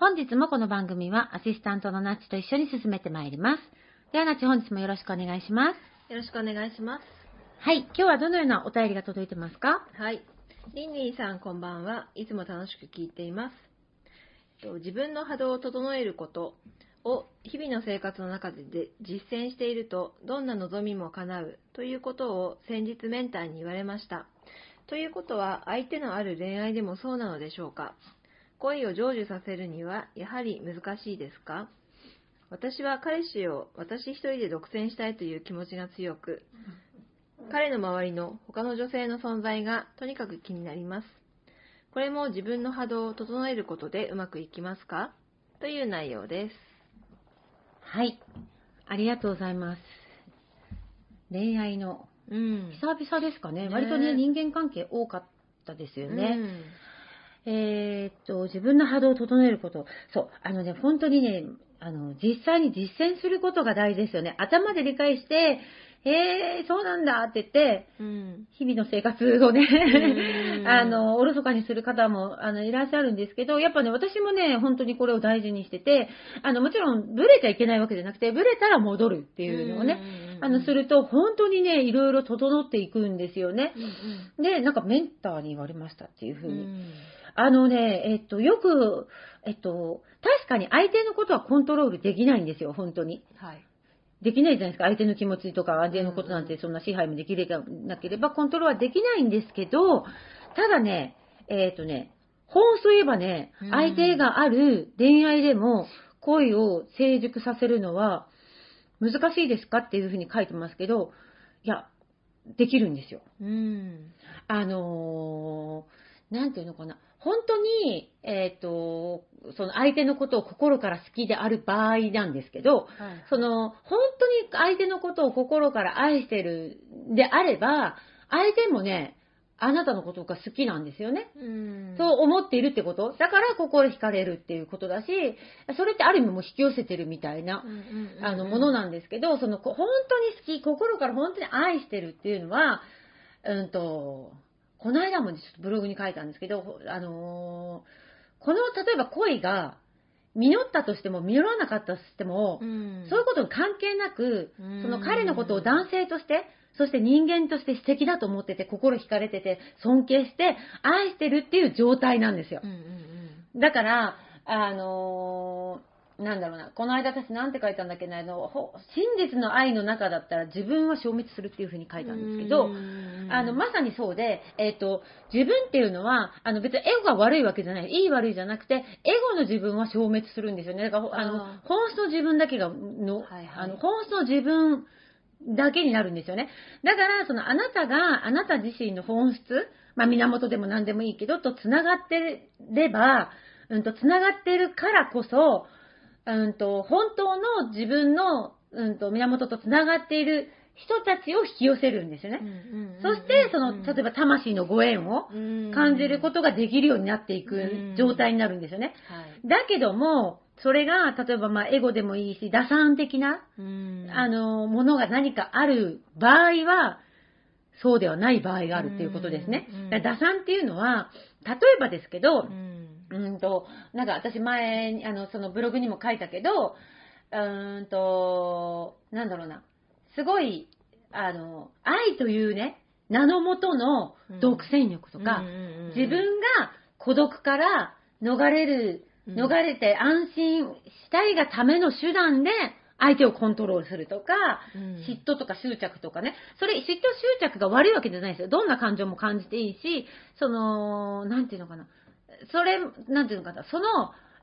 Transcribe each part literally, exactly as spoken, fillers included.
本日もこの番組はアシスタントのなっちと一緒に進めてまいります。ではなっち、本日もよろしくお願いします。よろしくお願いします。はい、今日はどのようなお便りが届いてますか？はい、りんりんさんこんばんは。いつも楽しく聞いています。自分の波動を整えることを日々の生活の中で実践していると、どんな望みも叶うということを先日メンターに言われました。ということは、相手のある恋愛でもそうなのでしょうか？恋を成就させるにはやはり難しいですか？私は彼氏を私一人で独占したいという気持ちが強く、彼の周りの他の女性の存在がとにかく気になります。これも自分の波動を整えることでうまくいきますか？という内容です。はい、ありがとうございます。恋愛の、うん、久々ですかね。ね、割とね、人間関係多かったですよね。うん、えー、っと自分の波動を整えること、そうあのね本当にねあの実際に実践することが大事ですよね。頭で理解して、えー、そうなんだって言って、うん、日々の生活をねあのおろそかにする方もあのいらっしゃるんですけど、やっぱね私もね本当にこれを大事にしてて、あのもちろんブレちゃいけないわけじゃなくて、ブレたら戻るっていうのをねあのすると本当にねいろいろ整っていくんですよね。うんうん、でなんかメンターに言われましたっていう風に。うんあのね、えっと、よく、えっと、確かに相手のことはコントロールできないんですよ、本当に。はい。できないじゃないですか、相手の気持ちとか、相手のことなんてそんな支配もできなければコントロールはできないんですけど、ただね、えっとね、本質を言えばね、相手がある恋愛でも恋を成熟させるのは難しいですかっていうふうに書いてますけど、いや、できるんですよ。うん。あのー、なんていうのかな。本当に、えっと、その相手のことを心から好きである場合なんですけど、はい、その本当に相手のことを心から愛してるであれば、相手もね、あなたのことが好きなんですよね。うんそう思っているってこと。だから心惹かれるっていうことだし、それってある意味もう引き寄せてるみたいな、うんうんうんうん、あのものなんですけど、その本当に好き、心から本当に愛してるっていうのは、うんと、この間もちょっとブログに書いたんですけど、あのー、この例えば恋が実ったとしても実らなかったとしても、うん、そういうことに関係なく、うん、その彼のことを男性として、そして人間として素敵だと思ってて、心惹かれてて、尊敬して、愛してるっていう状態なんですよ。うんうんうん、だから、あのー、なんだろうな、この間私なんて書いたんだっけな、あの真実の愛の中だったら自分は消滅するっていう風に書いたんですけど、あのまさにそうで、えっと自分っていうのはあの別にエゴが悪いわけじゃない、いい悪いじゃなくて、エゴの自分は消滅するんですよね。だからあのあ本質の自分だけがの、はいはい、あの本質の自分だけになるんですよね。だからそのあなたがあなた自身の本質、まあ、源でも何でもいいけどとつながってれば、うんとつながってるからこそ、うん、と本当の自分の、うん、と源とつながっている人たちを引き寄せるんですよね。うんうんうん、そしてその例えば魂のご縁を感じることができるようになっていく状態になるんですよね。うんうんはい、だけどもそれが例えばまあエゴでもいいし打算的な、うん、あのものが何かある場合はそうではない場合があるっていうことですね。うん、だから打算っていうのは例えばですけど、うん、うんとなんか私前あのそのブログにも書いたけど、うーんとなんだろうな、すごいあの愛というね名のもとの独占力とか、うんうんうん、自分が孤独から逃れる逃れて安心したいがための手段で相手をコントロールするとか、うん、嫉妬とか執着とかね、それ嫉妬執着が悪いわけじゃないですよ。どんな感情も感じていいし、そのなんていうのかな、それなんていうのかな、その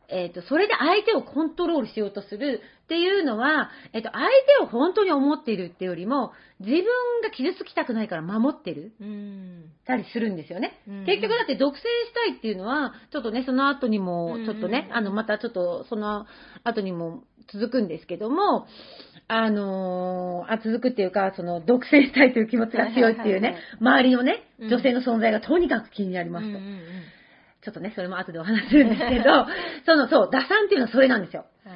えっとそれで相手をコントロールしようとするっていうのは、えっと相手を本当に思っているってよりも自分が傷つきたくないから守ってる、うん、たりするんですよね、うん、結局だって独占したいっていうのはちょっとねその後にもちょっとね、うん、あのまたちょっとその後にも続くんですけども、あのー、あ続くっていうかその独占したいという気持ちが強いっていうね、はいはいはいはい、周りのね女性の存在がとにかく気になりますと、うんうんうん、ちょっとねそれも後でお話しするんですけどそのそう打算っていうのはそれなんですよ、うん、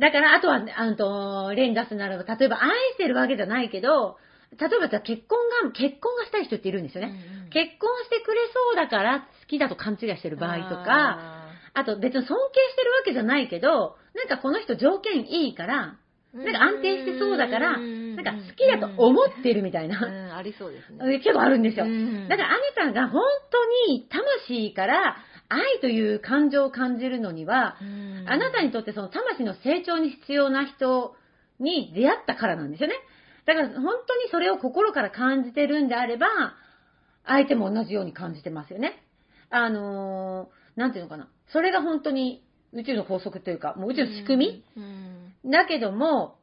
だからあとはあの例に出すならば例えば愛してるわけじゃないけど例えば結婚が結婚がしたい人っているんですよね、うんうん、結婚してくれそうだから好きだと勘違いしてる場合とか、 あ, あと別に尊敬してるわけじゃないけどなんかこの人条件いいからなんか安定してそうだからなんか好きだと思ってるみたいな、うんうん、ありそうですね。結構あるんですよ、うんうん、だからアネさんが本当に魂から愛という感情を感じるのには、うん、あなたにとってその魂の成長に必要な人に出会ったからなんですよね。だから本当にそれを心から感じてるんであれば相手も同じように感じてますよね。あのー、なんていうのかな、それが本当に宇宙の法則というかもう宇宙の仕組み、うんうん、だけども、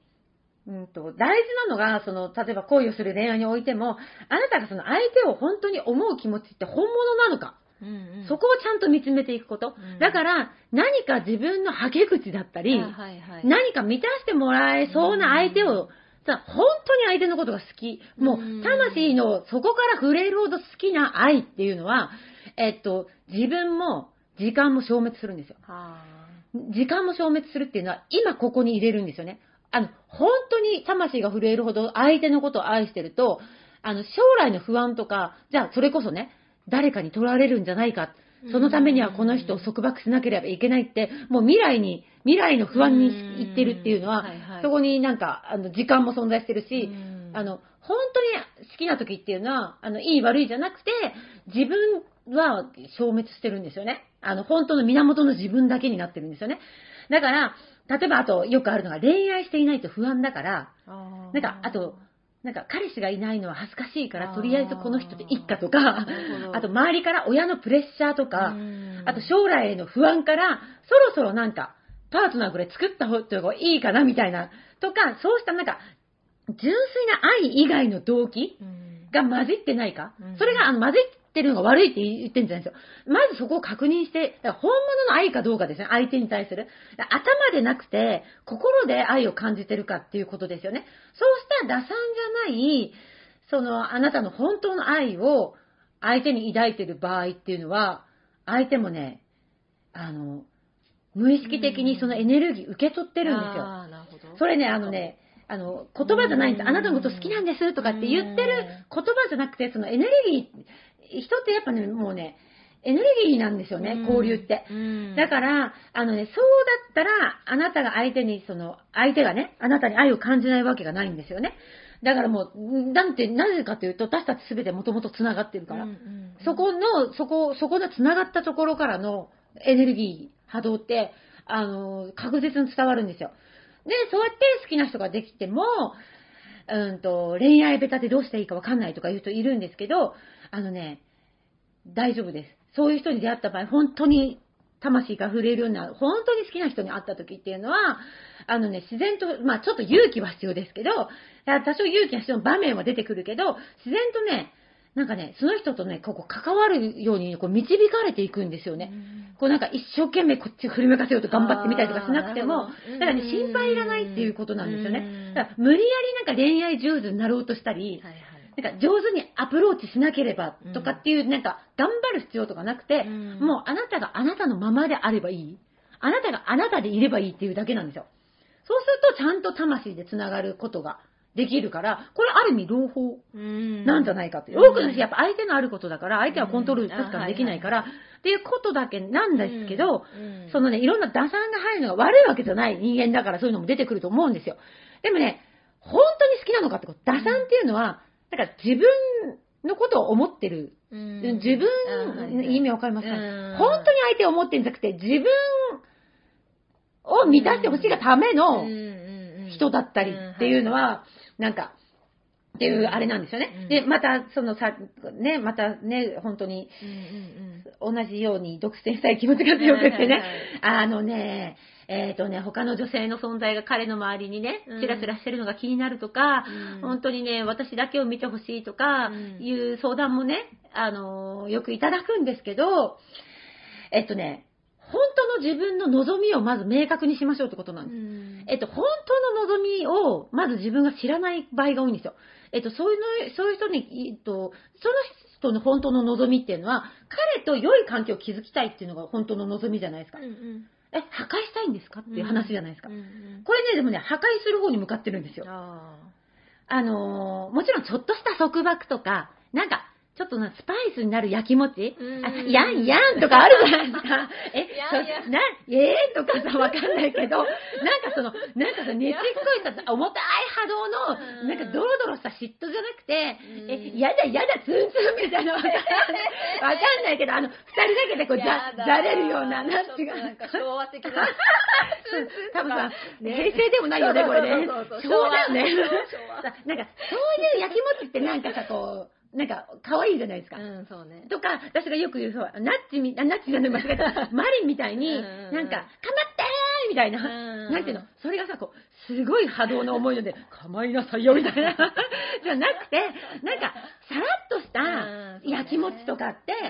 うん、と大事なのがその例えば恋をする恋愛においてもあなたがその相手を本当に思う気持ちって本物なのか、うんうん、そこをちゃんと見つめていくこと、うん、だから何か自分のはけ口だったり、うんはいはい、何か満たしてもらえそうな相手を、うん、さ本当に相手のことが好き、もう魂の底から触れるほど好きな愛っていうのは、えっと、自分も時間も消滅するんですよ。は時間も消滅するっていうのは今ここに入れるんですよね。あの本当に魂が震えるほど相手のことを愛してるとあの将来の不安とかじゃあそれこそね誰かに取られるんじゃないか、そのためにはこの人を束縛しなければいけないってもう未来に未来の不安にいってるっていうのは、はいはい、そこになんかあの時間も存在してるし、あの本当に好きな時っていうのはあのいい悪いじゃなくて自分は消滅してるんですよね。あの本当の源の自分だけになってるんですよね。だから例えばあとよくあるのが恋愛していないと不安だからなんかあとなんか彼氏がいないのは恥ずかしいからとりあえずこの人でいっかとか あ, あと周りから親のプレッシャーとかあと将来への不安からそろそろなんかパートナーこれ作った方がいいかなみたいなとかそうしたなんか純粋な愛以外の動機が混じってないか、それがあの混じってるのが悪いって言ってるんじゃないんですよ。まずそこを確認してだから本物の愛かどうかですね。相手に対する頭でなくて心で愛を感じてるかっていうことですよね。そうした打算じゃないそのあなたの本当の愛を相手に抱いてる場合っていうのは相手もねあの無意識的にそのエネルギー受け取ってるんですよ。あー、なるほど。それねあのねあの言葉じゃないんです。あなたのこと好きなんですとかって言ってる言葉じゃなくてそのエネルギー、人ってやっぱねもうねエネルギーなんですよね、交流って。だからあのねそうだったらあなたが相手にその相手がねあなたに愛を感じないわけがないんですよね。だからもうなんてなぜかというと私たちすべてもともとつながってるから、うんうんうん、そこのそこそこのつながったところからのエネルギー波動ってあの確実に伝わるんですよ。でそうやって好きな人ができても、うん、と恋愛ベタでどうしていいか分かんないとか言う人いるんですけどあのね大丈夫です。そういう人に出会った場合本当に魂が触れるような本当に好きな人に会った時っていうのはあのね自然と、まあ、ちょっと勇気は必要ですけど多少勇気が必要な場面は出てくるけど自然とねなんかねその人とねここ関わるようにこう導かれていくんですよね、うん、こうなんか一生懸命こっちを振り向かせようと頑張ってみたりとかしなくてもだからね心配いらないっていうことなんですよね、うん、だから無理やりなんか恋愛上手になろうとしたり、はいはい、なんか上手にアプローチしなければとかっていう、うん、なんか頑張る必要とかなくて、うん、もうあなたがあなたのままであればいい。あなたがあなたでいればいいっていうだけなんですよ。そうするとちゃんと魂でつながることができるから、これある意味朗報なんじゃないかって。多くの人やっぱ相手のあることだから、相手はコントロール確かにできないから、っていうことだけなんですけど、そのね、いろんな打算が入るのが悪いわけじゃない人間だから、そういうのも出てくると思うんですよ。でもね、本当に好きなのかってこと、打算っていうのは、だから自分のことを思ってる。自分、意味わかりますか？本当に相手を思ってるんじゃなくて、自分を満たしてほしいがための人だったりっていうのは、なんか、っていうあれなんですよね。で、また、そのさ、ね、またね、本当に、同じように独占したい気持ちが強くってね、あのね、えっとね、他の女性の存在が彼の周りにね、チラチラしてるのが気になるとか、うん、本当にね、私だけを見てほしいとか、いう相談もね、あの、よくいただくんですけど、えっとね、本当の自分の望みをまず明確にしましょうってことなんです。うん、えっと、本当の望みをまず自分が知らない場合が多いんですよ。えっと、そういうの、そういう人に、えっと、その人の本当の望みっていうのは、彼と良い関係を築きたいっていうのが本当の望みじゃないですか。うんうんえ、破壊したいんですかっていう話じゃないですか、うんうん。これね、でもね、破壊する方に向かってるんですよ。あ、あのー、もちろんちょっとした束縛とか、なんか、ちょっとなスパイスになるやきもち、うんあ、やんやんとかあるじゃないですか。え、やんやんな、えーとかさ、わかんないけど、なんかその、なんかさ、ねちっこいさ、重たい波動の、なんかドロドロした嫉妬じゃなくて、え、やだやだ、ツンツンみたいなわかんない。わかんないけど、あの、二人だけでこう、じゃ、じゃれるような、なんていうか。なんか昭和的な。多分さ、平成でもないよね、これね。昭和だよね。なんか、そういうやきもちってなんかさ、こう、なんか、可愛いじゃないですか。うん、そうね。とか、私がよく言う、そう、ナッチみ、ナッチじゃない、間違えた。マリンみたいに、うんうんうん、なんか、かまってーみたいな、うんうん。なんていうの、それがさ、こう、すごい波動の思いので、かまいなさいよ、みたいな。じゃなくて、なんか、さらっとした、やきもちとかって、う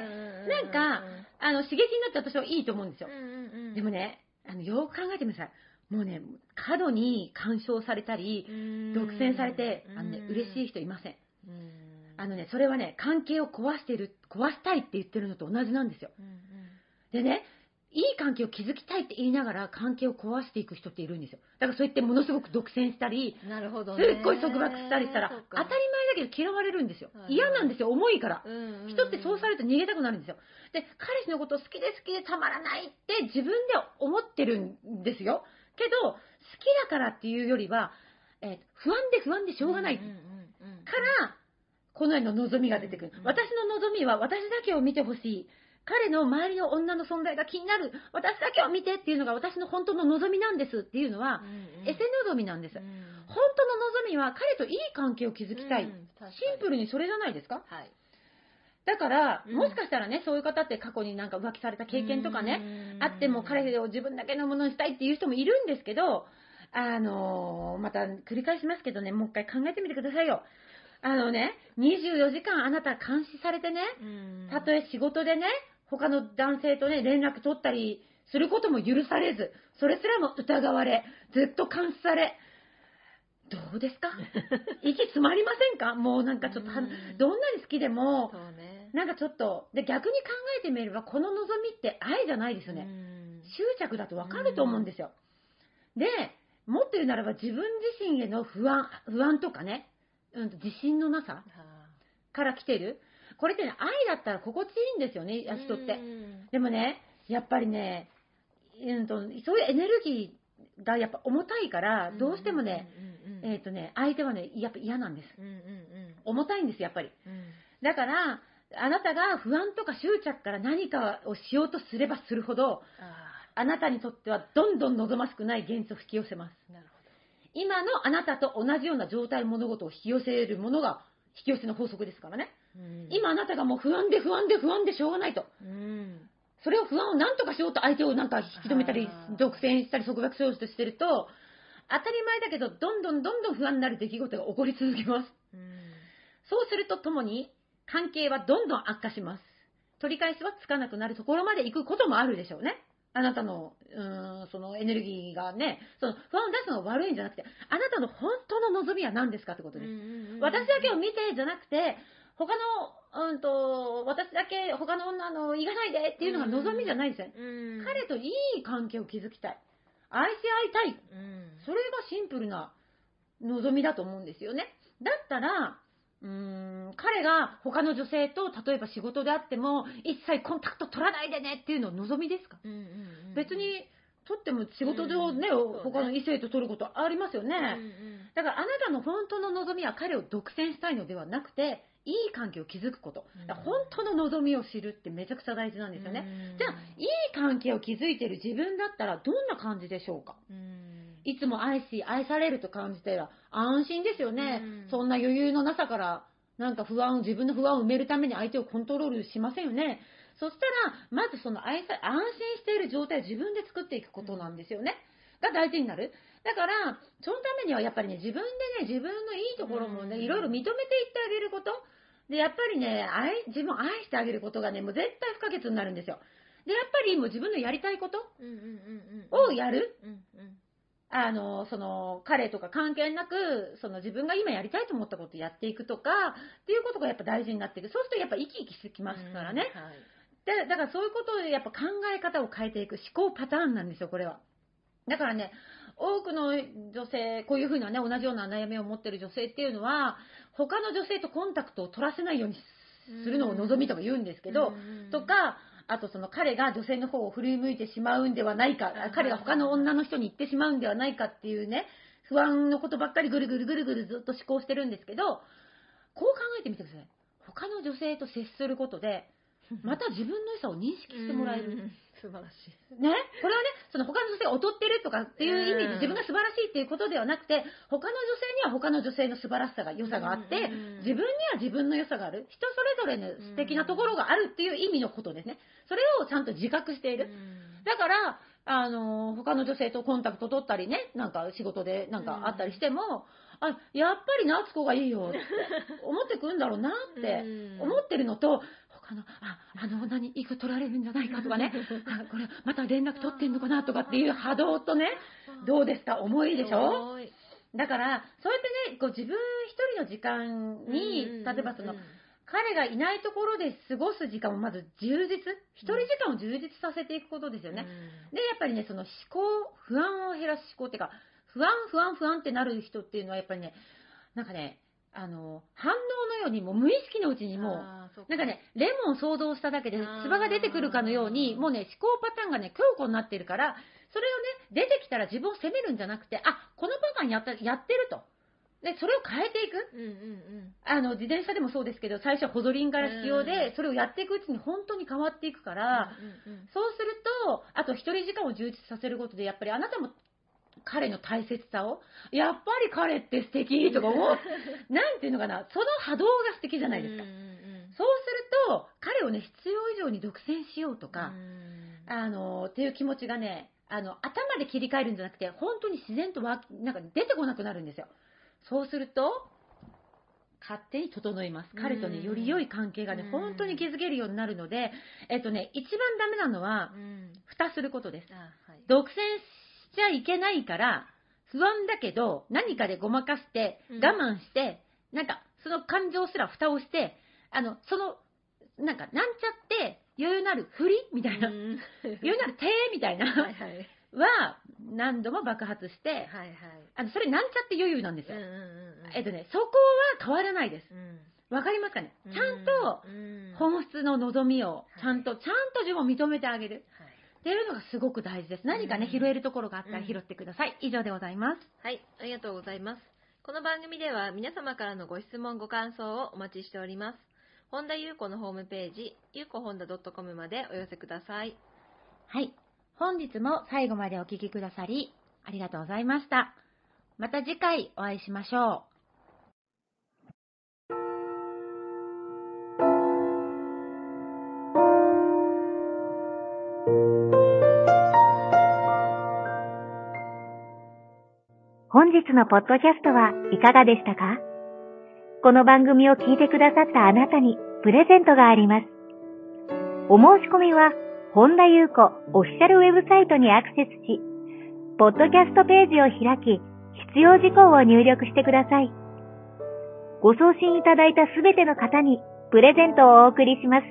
ん、なんか、あの、刺激になって私はいいと思うんですよ。うんうん、でもね、あの、よく考えてみなさい。もうね、過度に干渉されたり、うん、独占されて、あのね、嬉しい人いません。うんあのね、それはね、関係を壊してる、壊したいって言ってるのと同じなんですよ、うんうん。でね、いい関係を築きたいって言いながら関係を壊していく人っているんですよ。だからそうやってものすごく独占したり、なるほどね、すっごい束縛したりしたら、当たり前だけど嫌われるんですよ。嫌なんですよ、重いから、うんうん。人ってそうされると逃げたくなるんですよ。で、彼氏のこと好きで好きでたまらないって自分で思ってるんですよ。けど、好きだからっていうよりは、えー、不安で不安でしょうがないから、このような望みが出てくる。私の望みは私だけを見てほしい。彼の周りの女の存在が気になる。私だけを見てっていうのが私の本当の望みなんですっていうのは、うんうん、エセ望みなんです、うん。本当の望みは彼といい関係を築きたい。うん、シンプルにそれじゃないですか、はい、だから、もしかしたらね、そういう方って過去になんか浮気された経験とかね、うん、あっても彼を自分だけのものにしたいっていう人もいるんですけど、あのー、また繰り返しますけどね、もう一回考えてみてくださいよ。あのね、にじゅうよじかんあなた監視されてね、たとえ仕事でね、他の男性とね、連絡取ったりすることも許されず、それすらも疑われ、ずっと監視され、どうですか息詰まりませんか？もうなんかちょっと、どんなに好きでも、そうね、なんかちょっと、で、逆に考えてみれば、この望みって愛じゃないですね。執着だとわかると思うんですよ。で、もっと言うならば自分自身への不安、不安とかね、うん、自信のなさから来てる。これって、ね、愛だったら心地いいんですよね、人って。でもね、やっぱりね、うんと、そういうエネルギーがやっぱ重たいから、どうしてもね、えっとね、相手はね、やっぱ嫌なんです。うんうんうん、重たいんです、やっぱり。うん、だから、あなたが不安とか執着から何かをしようとすればするほど、あ, あなたにとってはどんどん望ましくない現実を引き寄せます。なるほど。今のあなたと同じような状態物事を引き寄せるものが引き寄せの法則ですからね、うん、今あなたがもう不安で不安で不安でしょうがないと、うん、それを不安を何とかしようと相手をなんか引き止めたり独占したり束縛しようとしてると当たり前だけどどんどんどんどん不安になる出来事が起こり続けます、うん、そうするとともに関係はどんどん悪化します。取り返しはつかなくなるところまで行くこともあるでしょうね。あなたの、うーん、そのエネルギーがね、その不安を出すのが悪いんじゃなくて、あなたの本当の望みは何ですかってことです。うんうんうんうん、私だけを見てじゃなくて、他の、うんと、私だけ他の女の行かないでっていうのが望みじゃないですよ、うん、彼といい関係を築きたい。愛し合いたい、うん。それがシンプルな望みだと思うんですよね。だったら、うーん、彼が他の女性と例えば仕事であっても一切コンタクト取らないでねっていうのを望みですか、うんうんうん、別に取っても仕事上ね、うんうん、他の異性と取ることありますよね、うんうん、だからあなたの本当の望みは彼を独占したいのではなくていい関係を築くこと、だから本当の望みを知るってめちゃくちゃ大事なんですよね、うん、じゃあいい関係を築いている自分だったらどんな感じでしょうか、うんいつも愛し愛されると感じたら安心ですよね、うん、そんな余裕のなさからなんか不安を自分の不安を埋めるために相手をコントロールしませんよね。そしたらまずその愛さ安心している状態を自分で作っていくことなんですよね、うん、が大事になる。だからそのためにはやっぱりね自分でね自分のいいところもねいろいろ認めていってあげることでやっぱりね愛自分を愛してあげることがねもう絶対不可欠になるんですよ。でやっぱりもう自分のやりたいことをやる、うんうんうんうんあの、その、彼とか関係なく、その自分が今やりたいと思ったことをやっていくとか、っていうことがやっぱ大事になっていく。そうするとやっぱ生き生きしてきますからね。うんはい、でだからそういうことでやっぱ考え方を変えていく思考パターンなんですよ、これは。だからね、多くの女性、こういうふうなね、同じような悩みを持ってる女性っていうのは、他の女性とコンタクトを取らせないようにするのを望みとか言うんですけど、うん、とか、あとその彼が女性の方を振り向いてしまうんではないか、彼が他の女の人に行ってしまうんではないかっていうね、不安のことばっかりぐるぐるぐるぐるずっと思考してるんですけど、こう考えてみてください。他の女性と接することで、また自分の良さを認識してもらえる。素晴らしい。ね、これはね、その他の女性が劣ってるとかっていう意味で自分が素晴らしいっていうことではなくて、他の女性には他の女性の素晴らしさが良さがあって、自分には自分の良さがある。人それぞれの素敵なところがあるっていう意味のことですね。それをちゃんと自覚している。だから、あの、他の女性とコンタクト取ったりね、なんか仕事でなんかあったりしても、あ、やっぱり夏子がいいよって思ってくんだろうなって思ってるのと、あの、あ、あの女に行く取られるんじゃないかとかね、あ、これまた連絡取ってんのかなとかっていう波動とね、どうですか、重いでしょ。だからそうやってね、こう自分一人の時間に、例えばその彼がいないところで過ごす時間をまず充実、一人時間を充実させていくことですよね。でやっぱりね、その思考、不安を減らす思考っていうか、不安不安不安ってなる人っていうのはやっぱりね、なんかね、あの反応のようにもう無意識のうちにもうなんかね、レモンを想像しただけで唾が出てくるかのように、もうね、思考パターンがね強固になってるから、それをね、出てきたら自分を責めるんじゃなくて、あ、このパターンやったやってると、でそれを変えていく、うんうんうん、あの自転車でもそうですけど、最初はホゾリンから必要で、それをやっていくうちに本当に変わっていくから、うんうんうん、そうするとあと一人時間を充実させることで、やっぱりあなたも彼の大切さを、やっぱり彼って素敵とか思うなんていうのかな、その波動が素敵じゃないですか。うんうんうん、そうすると彼をね、必要以上に独占しようとか、うん、あのっていう気持ちがね、あの頭で切り替えるんじゃなくて、本当に自然とわなんか出てこなくなるんですよ。そうすると勝手に整います。彼とね、より良い関係がね、本当に築けるようになるので、えっとね、一番ダメなのは、うん、蓋することです。あ、はい、独占じゃあいけないから不安だけど何かでごまかして我慢して、うん、なんかその感情すら蓋をして、あのそのなんかなんちゃって余裕のある振りみたいな、うん、余裕のある手みたいなはい、はい、は何度も爆発して、はいはい、あのそれなんちゃって余裕なんですよ、うんうんうん、えっとね、そこは変わらないです、うん、わかりますかね、うん、ちゃんと本質の望みをちゃんと、はい、ちゃんと自分を認めてあげる、はいっていうのがすごく大事です。何かね、拾えるところがあったら拾ってください。うん、以上でございます。はい、ありがとうございます。この番組では皆様からのご質問、ご感想をお待ちしております。本田裕子のホームページ、ゆうこほんだ .com までお寄せください。はい、本日も最後までお聞きくださりありがとうございました。また次回お会いしましょう。本日のポッドキャストはいかがでしたか？この番組を聞いてくださったあなたにプレゼントがあります。お申し込みは、本田裕子オフィシャルウェブサイトにアクセスし、ポッドキャストページを開き、必要事項を入力してください。ご送信いただいたすべての方にプレゼントをお送りします。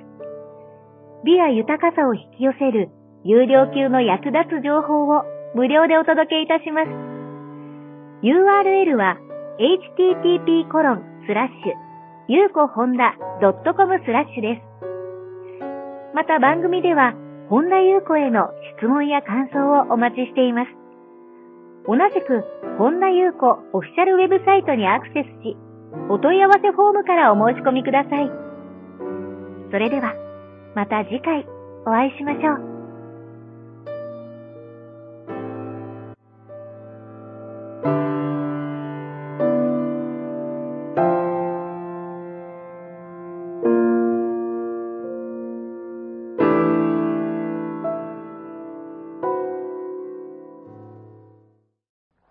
美や豊かさを引き寄せる有料級の役立つ情報を無料でお届けいたします。ユーアールエル は エイチティーティーピーコロンスラッシュユーコホンダドットコム スラッシュです。また番組では本田裕子への質問や感想をお待ちしています。同じく本田裕子オフィシャルウェブサイトにアクセスし、お問い合わせフォームからお申し込みください。それではまた次回お会いしましょう。